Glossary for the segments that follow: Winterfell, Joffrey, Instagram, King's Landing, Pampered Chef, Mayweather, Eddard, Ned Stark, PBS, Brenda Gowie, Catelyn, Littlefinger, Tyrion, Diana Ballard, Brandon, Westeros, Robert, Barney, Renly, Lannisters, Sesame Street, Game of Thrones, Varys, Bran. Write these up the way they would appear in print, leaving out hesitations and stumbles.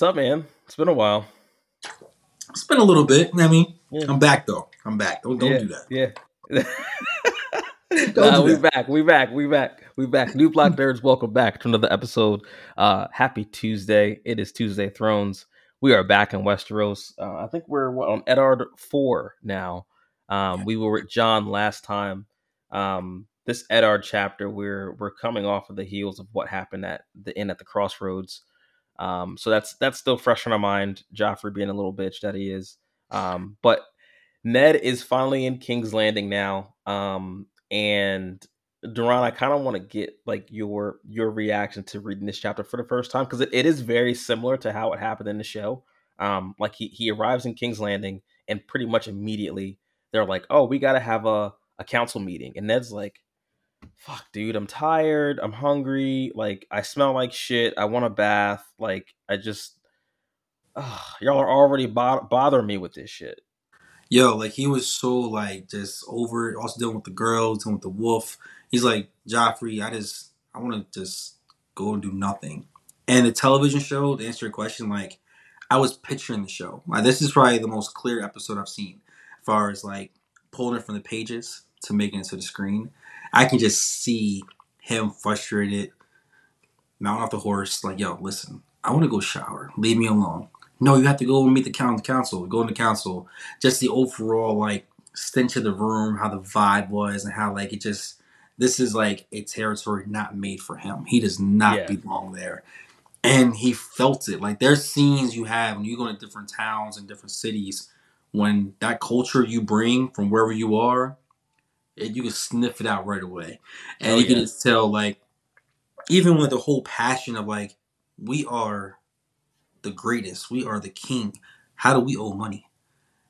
What's up, man? It's been a while. It's been a little bit. I mean, yeah. I'm back though. I'm back. Don't do that. Yeah. We're back. New Black Nerds, welcome back to another episode. Happy Tuesday. It is Tuesday Thrones. We are back in Westeros. I think we're on Eddard 4 now. We were with John last time. This Eddard chapter, we're coming off of the heels of what happened at the inn at the crossroads. So that's still fresh on our mind. Joffrey being a little bitch that he is. But Ned is finally in King's Landing now. And Duran, I kind of want to get like your reaction to reading this chapter for the first time, because it is very similar to how it happened in the show. Like he arrives in King's Landing and pretty much immediately they're like, oh, we got to have a council meeting. And Ned's like, fuck, dude, I'm tired. I'm hungry. Like, I smell like shit. I want a bath. Like, I just, y'all are already bothering me with this shit. Yo, like, he was so, like, just over it. Also dealing with the girls, dealing with the wolf. He's like, Joffrey, I want to just go and do nothing. And the television show, to answer your question, like, I was picturing the show. Like, this is probably the most clear episode I've seen as far as, like, pulling it from the pages to making it to the screen. I can just see him frustrated, mounting off the horse, like, yo, listen, I want to go shower. Leave me alone. No, you have to go and meet the council. Go to the council. Just the overall, like, stench of the room, how the vibe was, and how, like, it just, this is, like, a territory not made for him. He does not belong there. And he felt it. Like, there's scenes you have when you go to different towns and different cities, when that culture you bring from wherever you are, you can sniff it out right away. And you can just tell, like, even with the whole passion of, like, we are the greatest, we are the king, how do we owe money?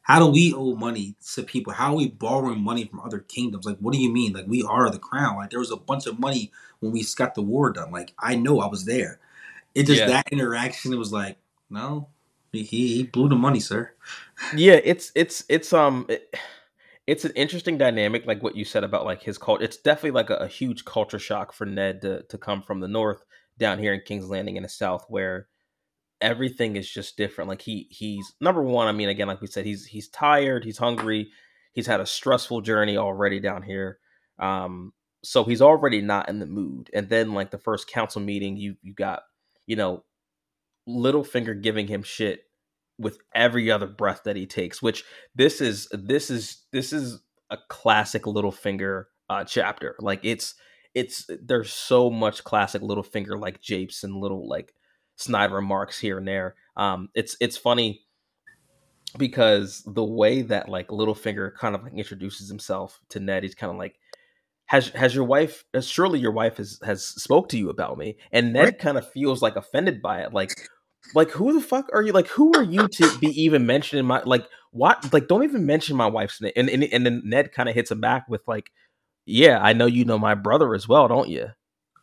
How do we owe money to people? How are we borrowing money from other kingdoms? Like, what do you mean? Like, we are the crown. Like, there was a bunch of money when we got the war done. Like, I know I was there. It just, that interaction, it was like, no, he blew the money, sir. Yeah, it's an interesting dynamic, like what you said about, like, his culture. It's definitely like a huge culture shock for Ned to come from the north down here in King's Landing in the south, where everything is just different. Like, he's number one, I mean, again, like we said, he's tired, he's hungry, he's had a stressful journey already down here. So he's already not in the mood. And then, like, the first council meeting, you got, you know, Littlefinger giving him shit with every other breath that he takes, which this is a classic Littlefinger chapter. Like, it's there's so much classic Littlefinger, like, japes and little, like, snide remarks here and there. It's funny because the way that, like, Littlefinger kind of, like, introduces himself to Ned, he's kind of like, surely your wife has spoke to you about me. And Ned kind of feels, like, offended by it. Like, who the fuck are you? Like, who are you to be even mentioning my, like, what? Like, don't even mention my wife's name. And then Ned kind of hits him back with, like, yeah, I know you know my brother as well, don't you?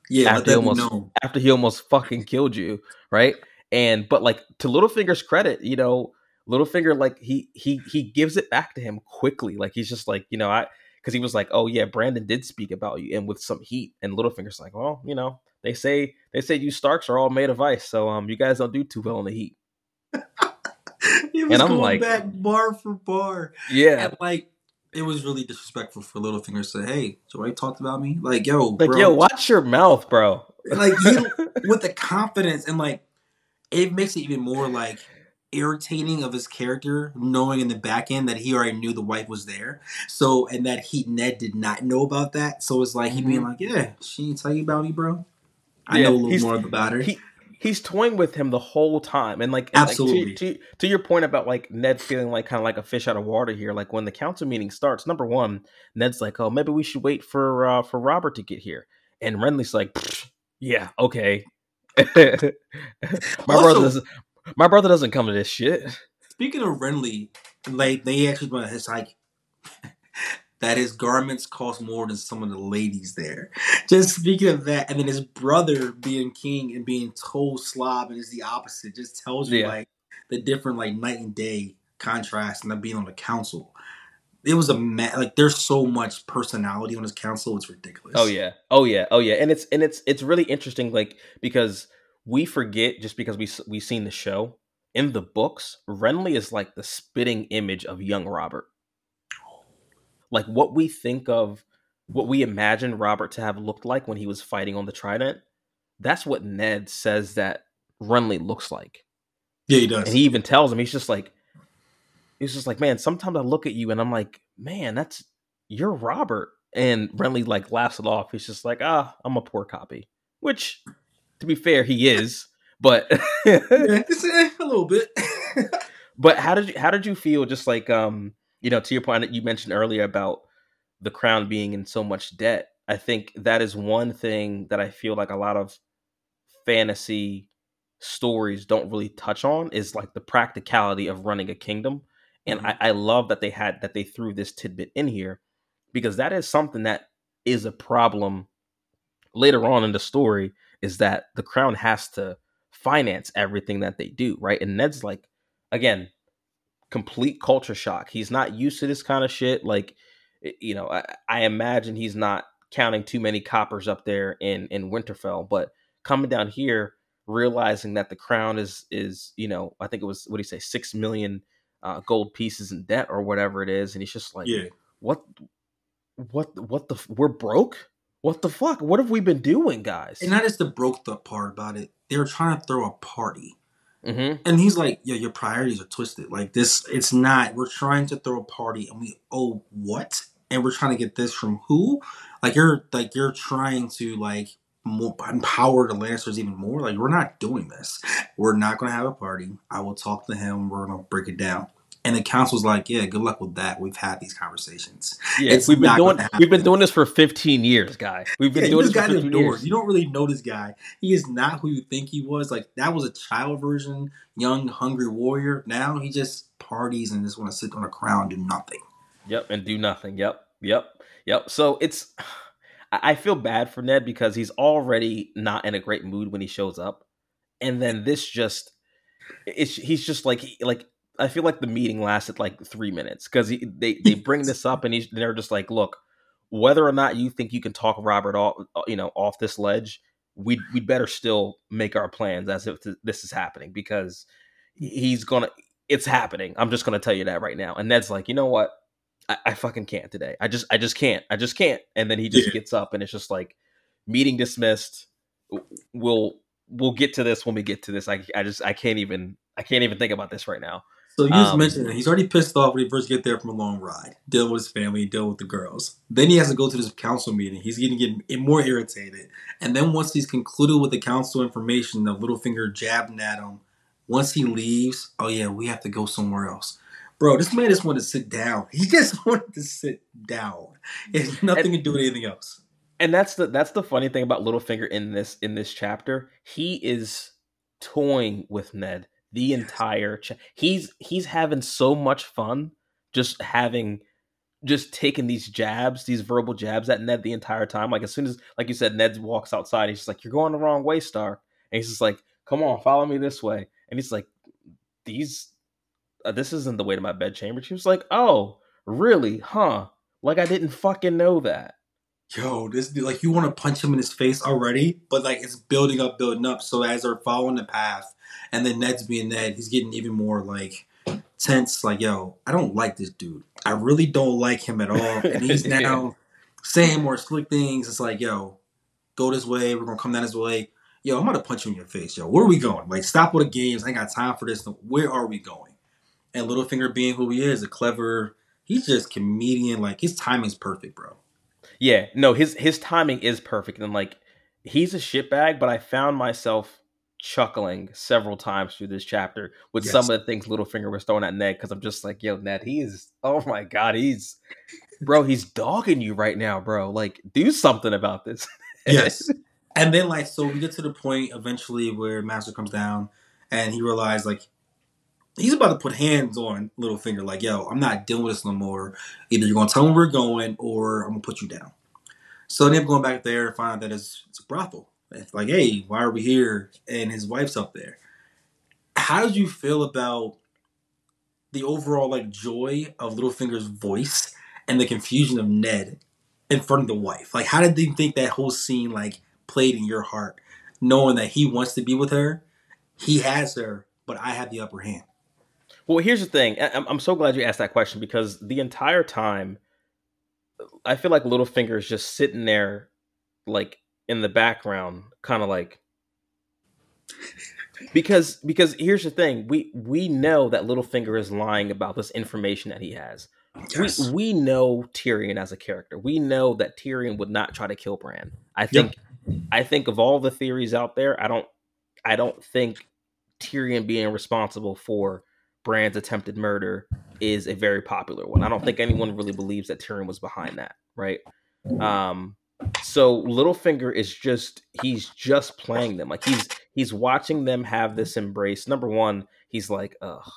Yeah, after he almost fucking killed you, right? And but, like, to Littlefinger's credit, you know, Littlefinger, like, he gives it back to him quickly. Like, he's just like, you know, because he was like, oh yeah, Brandon did speak about you, and with some heat. And Littlefinger's like, well, you know, they say you Starks are all made of ice, so you guys don't do too well in the heat. He was going, like, back bar for bar. Yeah, and, like, it was really disrespectful for Littlefinger to say, hey, so I talked about me? Like, yo, bro. Like, yo, watch your mouth, bro. Like, with the confidence, and, like, it makes it even more, like, irritating of his character, knowing in the back end that he already knew the wife was there. So, and that Ned did not know about that. So it's like, he being like, yeah, she didn't tell you about me, bro. I know a little more about her. He's toying with him the whole time. And, like, absolutely. And, like, to your point about, like, Ned feeling like kind of like a fish out of water here. Like, when the council meeting starts, number one, Ned's like, oh, maybe we should wait for Robert to get here. And Renly's like, yeah, okay. My brother doesn't come to this shit. Speaking of Renly, like, they actually, it's like, that his garments cost more than some of the ladies there. Just speaking of that, and then his brother being king and being told slob and is the opposite, just tells you, like, the different, like, night and day contrast and them being on the council. It was like, there's so much personality on this council, it's ridiculous. Oh yeah. And it's really interesting, like, because we forget just because we've seen the show. In the books, Renly is like the spitting image of young Robert. Like what we think of, what we imagine Robert to have looked like when he was fighting on the Trident. That's what Ned says that Renly looks like. Yeah, he does. And he even tells him, he's just like, man, sometimes I look at you and I'm like, man, you're Robert. And Renly like laughs it off. He's just like, I'm a poor copy, which to be fair, he is, but yeah, a little bit. But how did you feel just like, to your point that you mentioned earlier about the crown being in so much debt? I think that is one thing that I feel like a lot of fantasy stories don't really touch on is like the practicality of running a kingdom. And I love that they threw this tidbit in here because that is something that is a problem later on in the story is that the crown has to finance everything that they do. Right. And Ned's like, again, complete culture shock. He's not used to this kind of shit. Like, I imagine he's not counting too many coppers up there in Winterfell, but coming down here, realizing that the crown is I think it was, what do you say, 6 million gold pieces in debt or whatever it is, and he's just like, yeah. What the? We're broke. What the fuck? What have we been doing, guys? And that is the broke up part about it. They were trying to throw a party, and he's like, "Yo, your priorities are twisted. Like this, it's not. We're trying to throw a party, and we owe what? And we're trying to get this from who? Like you're trying to like more empower the Lannisters even more. Like we're not doing this. We're not going to have a party. I will talk to him. We're going to break it down." And the council's like, "Yeah, good luck with that. We've had these conversations. Yeah, we've been doing this for 15 years, guy. We've been doing this for 15 years. You don't really know this guy. He is not who you think he was. Like that was a child version, young, hungry warrior. Now he just parties and just want to sit on a crown, do nothing. Yep, and do nothing. Yep. So I feel bad for Ned because he's already not in a great mood when he shows up, and then he's just like. I feel like the meeting lasted like 3 minutes because they bring this up and they're just like, look, whether or not you think you can talk Robert off this ledge, we'd better still make our plans as if this is happening because it's happening. I'm just going to tell you that right now. And Ned's like, you know what? I fucking can't today. I just can't. And then he just gets up and it's just like meeting dismissed. We'll get to this when we get to this. I can't even think about this right now. So you just mentioned that he's already pissed off when he first gets there from a long ride, dealing with his family, dealing with the girls. Then he has to go to this council meeting. He's getting more irritated. And then once he's concluded with the council information of Littlefinger jabbing at him, once he leaves, oh yeah, we have to go somewhere else. Bro, this man just wanted to sit down. He just wanted to sit down. It has nothing to do with anything else. And that's the funny thing about Littlefinger in this chapter. He is toying with Ned. The entire he's having so much fun just taking these verbal jabs at Ned the entire time. Like as soon as, like you said, Ned walks outside, he's just like, "You're going the wrong way, Stark," and he's just like, "Come on, follow me this way." And he's like, "This isn't the way to my bedchamber." She was like, "Oh, really? Huh? Like I didn't fucking know that." Yo, this dude, like you want to punch him in his face already, but like it's building up. So as they're following the path, and then Ned's being Ned, he's getting even more like tense. Like, yo, I don't like this dude. I really don't like him at all. And he's now saying more slick things. It's like, yo, go this way. We're gonna come down this way. Yo, I'm gonna punch you in your face. Yo, where are we going? Like, stop with the games. I ain't got time for this. Where are we going? And Littlefinger, being who he is, he's just comedian. Like his timing's perfect, bro. Yeah, no, his timing is perfect. And like, he's a shitbag, but I found myself chuckling several times through this chapter with some of the things Littlefinger was throwing at Ned because I'm just like, yo, Ned, he's dogging you right now, bro. Like, do something about this. Yes. And then like, so we get to the point eventually where Master comes down and he realized like, he's about to put hands on Littlefinger, like, yo, I'm not dealing with this no more. Either you're going to tell him where we're going or I'm going to put you down. So they're going back there and find out that it's a brothel. It's like, hey, why are we here? And his wife's up there. How did you feel about the overall like joy of Littlefinger's voice and the confusion of Ned in front of the wife? Like, how did you think that whole scene like played in your heart knowing that he wants to be with her. He has her, but I have the upper hand. Well, here's the thing. I'm so glad you asked that question, because the entire time, I feel like Littlefinger is just sitting there, like, in the background, kind of like... Because here's the thing. We know that Littlefinger is lying about this information that he has. Yes. We know Tyrion as a character. We know that Tyrion would not try to kill Bran. I think of all the theories out there, I don't think Tyrion being responsible for Bran's attempted murder is a very popular one. I don't think anyone really believes that Tyrion was behind that, right? So Littlefinger is just playing them. Like he's watching them have this embrace. Number one, he's like, ugh,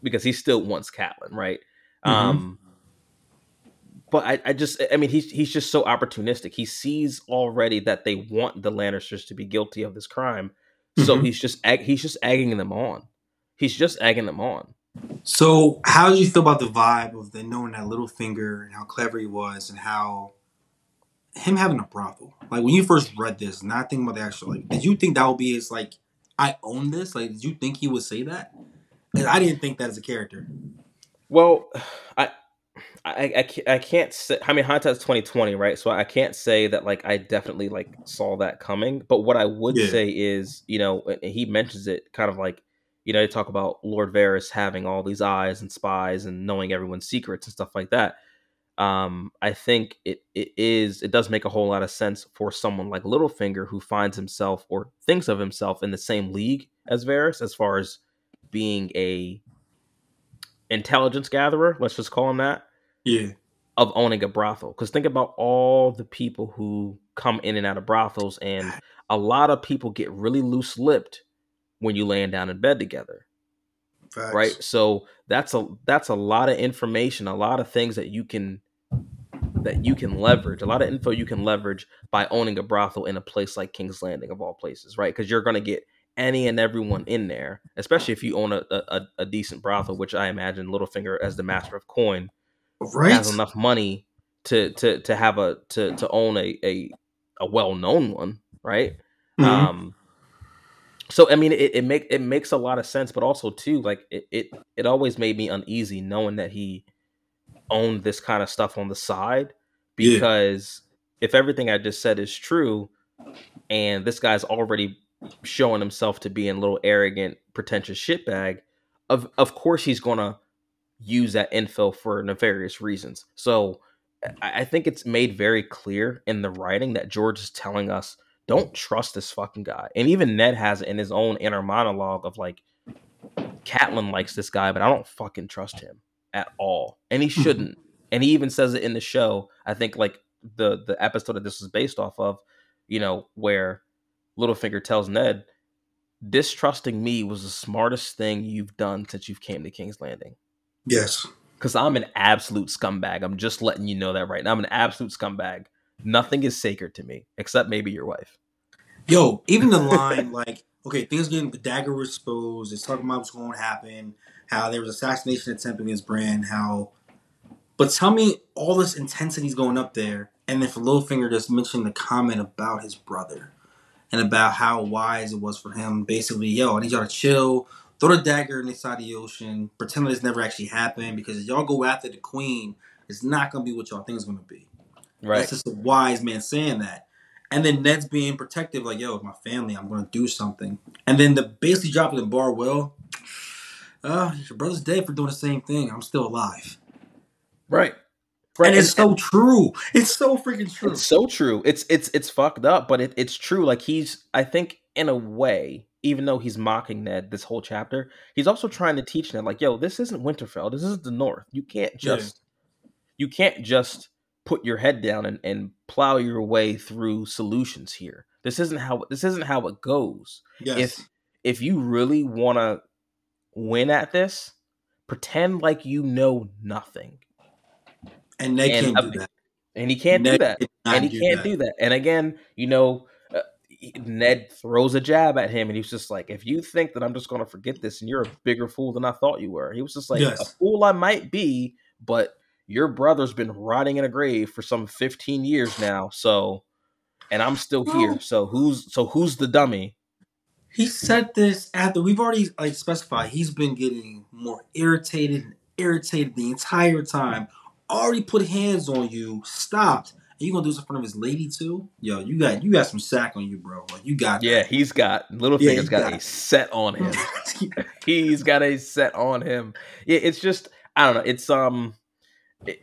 because he still wants Catelyn, right? Mm-hmm. But I mean, he's just so opportunistic. He sees already that they want the Lannisters to be guilty of this crime. So mm-hmm. he's just egging them on. So how did you feel about the vibe of the knowing that Littlefinger and how clever he was and how him having a brothel? Like when you first read this, not thinking about the actual, like, did you think that would be his, like, I own this? Like, did you think he would say that? And I didn't think that as a character. Well, I can't say, I mean, hindsight's 2020, right? So I can't say that, like, I definitely, like, saw that coming. But what I would say is, you know, and he mentions it kind of like, you know, they talk about Lord Varys having all these eyes and spies and knowing everyone's secrets and stuff like that. I think it does make a whole lot of sense for someone like Littlefinger, who finds himself or thinks of himself in the same league as Varys, as far as being a intelligence gatherer, let's just call him that, of owning a brothel. Because think about all the people who come in and out of brothels, and a lot of people get really loose-lipped when you laying down in bed together. Facts. Right? So that's a lot of information, a lot of things that you can leverage, a lot of info you can leverage by owning a brothel in a place like King's Landing, of all places, right? Because you're going to get any and everyone in there, especially if you own a decent brothel, which I imagine Littlefinger, as the master of coin, has enough money to own a well-known one, right? Mm-hmm. So I mean, it makes a lot of sense, but also too, like it always made me uneasy knowing that he owned this kind of stuff on the side, because if everything I just said is true, and this guy's already showing himself to be a little arrogant, pretentious shitbag, of course he's gonna use that info for nefarious reasons. So I think it's made very clear in the writing that George is telling us, don't trust this fucking guy. And even Ned has it in his own inner monologue of like, Catelyn likes this guy, but I don't fucking trust him at all. And he shouldn't. And he even says it in the show, I think, like the episode that this was based off of, you know, where Littlefinger tells Ned, distrusting me was the smartest thing you've done since you've came to King's Landing. Yes. Because I'm an absolute scumbag. I'm just letting you know that right now. I'm an absolute scumbag. Nothing is sacred to me, except maybe your wife. Yo, even the line, like, okay, things getting, the dagger exposed. It's talking about what's going to happen, how there was assassination attempt against Bran, how... But tell me, all this intensity's going up there, and then for Littlefinger just mentioned the comment about his brother and about how wise it was for him. Basically, yo, I need y'all to chill, throw the dagger in the side of the ocean, pretend that it's never actually happened, because if y'all go after the queen, it's not going to be what y'all think it's going to be. Right. That's just a wise man saying that. And then Ned's being protective, like, yo, my family, I'm going to do something. And then the basically dropping the bar, well, your brother's dead for doing the same thing. I'm still alive. Right. And it's so true. It's so freaking true. It's so true. It's fucked up, but it's true. Like I think in a way, even though he's mocking Ned this whole chapter, he's also trying to teach Ned, like, yo, this isn't Winterfell. This isn't the North. You can't just put your head down and plow your way through solutions here. This isn't how it goes. Yes. If you really want to win at this, pretend like you know nothing. And Ned can't do that. And he can't do that. And he can't do that. And again, you know, Ned throws a jab at him, and he's just like, if you think that I'm just going to forget this, and you're a bigger fool than I thought you were. He was just like, a fool I might be, but your brother's been rotting in a grave for some 15 years now, so and I'm still here. So who's the dummy? He said this after we've already specified he's been getting more irritated the entire time. Already put hands on you, stopped. And you gonna do this in front of his lady too? Yo, you got some sack on you, bro. Like, you got Littlefinger's got a set on him. He's got a set on him. Yeah, it's just I don't know. It's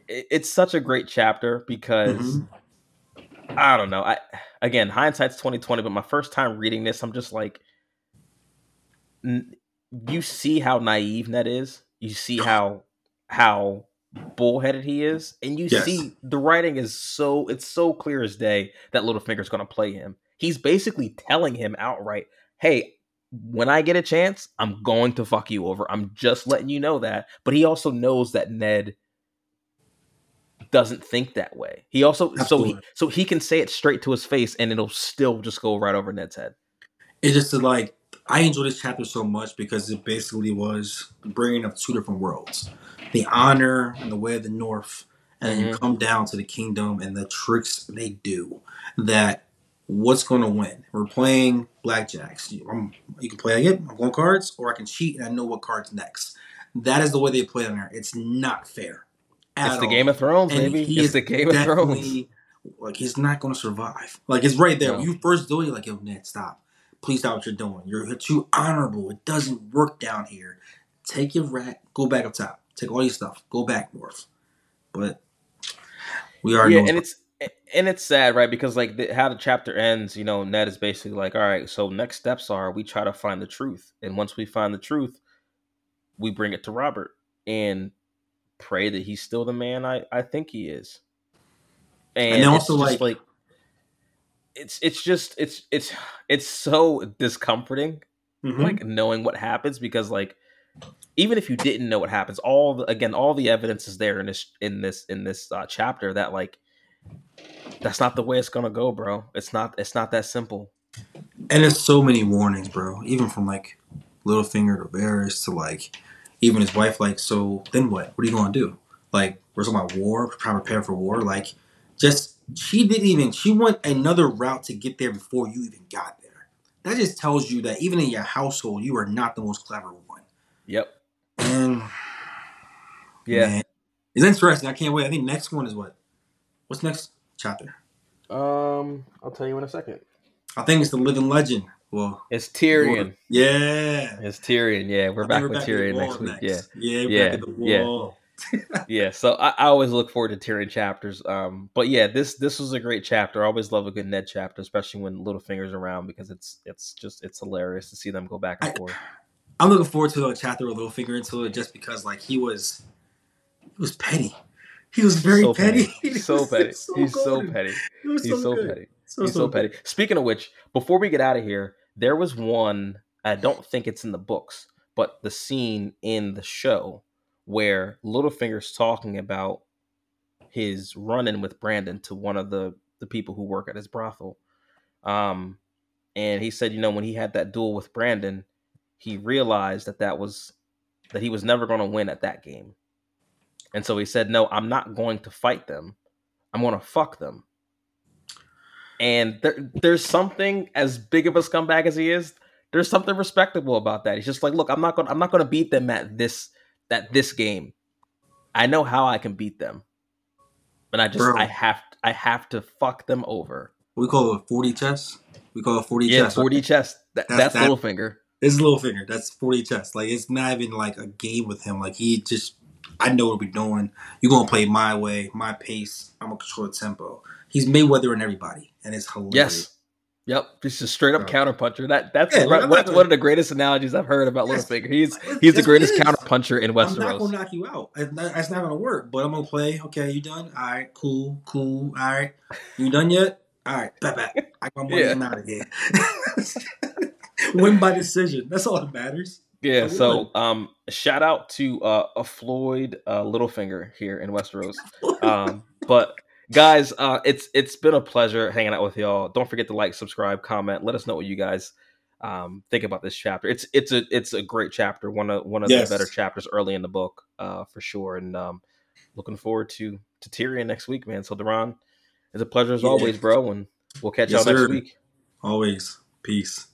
it's such a great chapter because I don't know. Again, hindsight's 20/20, but my first time reading this, I'm just like, you see how naive Ned is. You see how bullheaded he is, and you see the writing is so clear as day that Littlefinger's going to play him. He's basically telling him outright, hey, when I get a chance, I'm going to fuck you over. I'm just letting you know that. But he also knows that Ned doesn't think that way. He also so he can say it straight to his face, and it'll still just go right over Ned's head. It's just like, I enjoyed this chapter so much because it basically was bringing up two different worlds. The honor and the way of the North, and you come down to the kingdom and the tricks they do. That what's going to win? We're playing blackjacks. You can play again. I'm going cards, or I can cheat and I know what card's next. That is the way they play on there. It's not fair. It's the Game of Thrones, baby. It's the Game of Thrones. Like, he's not going to survive. Like, it's right there. No. When you first do it, you're like, yo, Ned, stop. Please stop what you're doing. You're too honorable. It doesn't work down here. Take your rat. Go back up top. Take all your stuff. Go back north. But we are north. And it's sad, right? Because how the chapter ends, Ned is basically like, all right, so next steps are we try to find the truth. And once we find the truth, we bring it to Robert and pray that he's still the man I think he is. And also it's so discomforting, knowing what happens, because even if you didn't know what happens, all the evidence is there in this chapter that that's not the way it's gonna go, bro. It's not that simple. And there's so many warnings, bro. Even from Littlefinger to Varys to even his wife. So then what? What are you gonna do? We're talking about war, trying to prepare for war. She went another route to get there before you even got there. That just tells you that even in your household, you are not the most clever one. Yep. And man, it's interesting. I can't wait. I think next one is what? What's next chapter? I'll tell you in a second. I think it's the Living Legend. Well, it's Tyrion. Yeah. It's Tyrion. Yeah, we're back with Tyrion next week. Yeah, we're back at the wall. Yeah, so I always look forward to Tyrion chapters. But yeah, this was a great chapter. I always love a good Ned chapter, especially when Littlefinger's around, because it's hilarious to see them go back and forth. I'm looking forward to a chapter with Littlefinger into it, just because he was petty. He was very petty. So petty. He's so petty. He's so petty. He's so petty. Speaking of which, before we get out of here, there was one, I don't think it's in the books, but the scene in the show where Littlefinger's talking about his run-in with Brandon to one of the people who work at his brothel. And he said, when he had that duel with Brandon, he realized that he was never going to win at that game. And so he said, no, I'm not going to fight them. I'm going to fuck them. And there's something, as big of a scumbag as he is, there's something respectable about that. He's just like, look, I'm not going to beat them at this game. I know how I can beat them, but I have to fuck them over. We call it 40 chess. Yeah, 40 chess. That's Littlefinger. It's Littlefinger. That's 40 chess. It's not even a game with him. He just, I know what we're doing. You're gonna play my way, my pace. I'm gonna control the tempo. He's Mayweathering everybody, and it's hilarious. Yes. Yep. He's a straight up counterpuncher. That's one of the greatest analogies I've heard about Littlefinger. He's the greatest counterpuncher in Westeros. I'm not gonna knock you out. That's not gonna work. But I'm gonna play. Okay, you done? All right, cool. All right, you done yet? All right, back. I got money. I'm out of here. Win by decision. That's all that matters. Yeah. So, shout out to Floyd Littlefinger here in Westeros. But guys, it's been a pleasure hanging out with y'all. Don't forget to like, subscribe, comment. Let us know what you guys think about this chapter. It's a great chapter. One of the better chapters early in the book, for sure. And looking forward to Tyrion next week, man. So, Deron, it's a pleasure as always, bro. And We'll catch y'all next week. Always. Peace.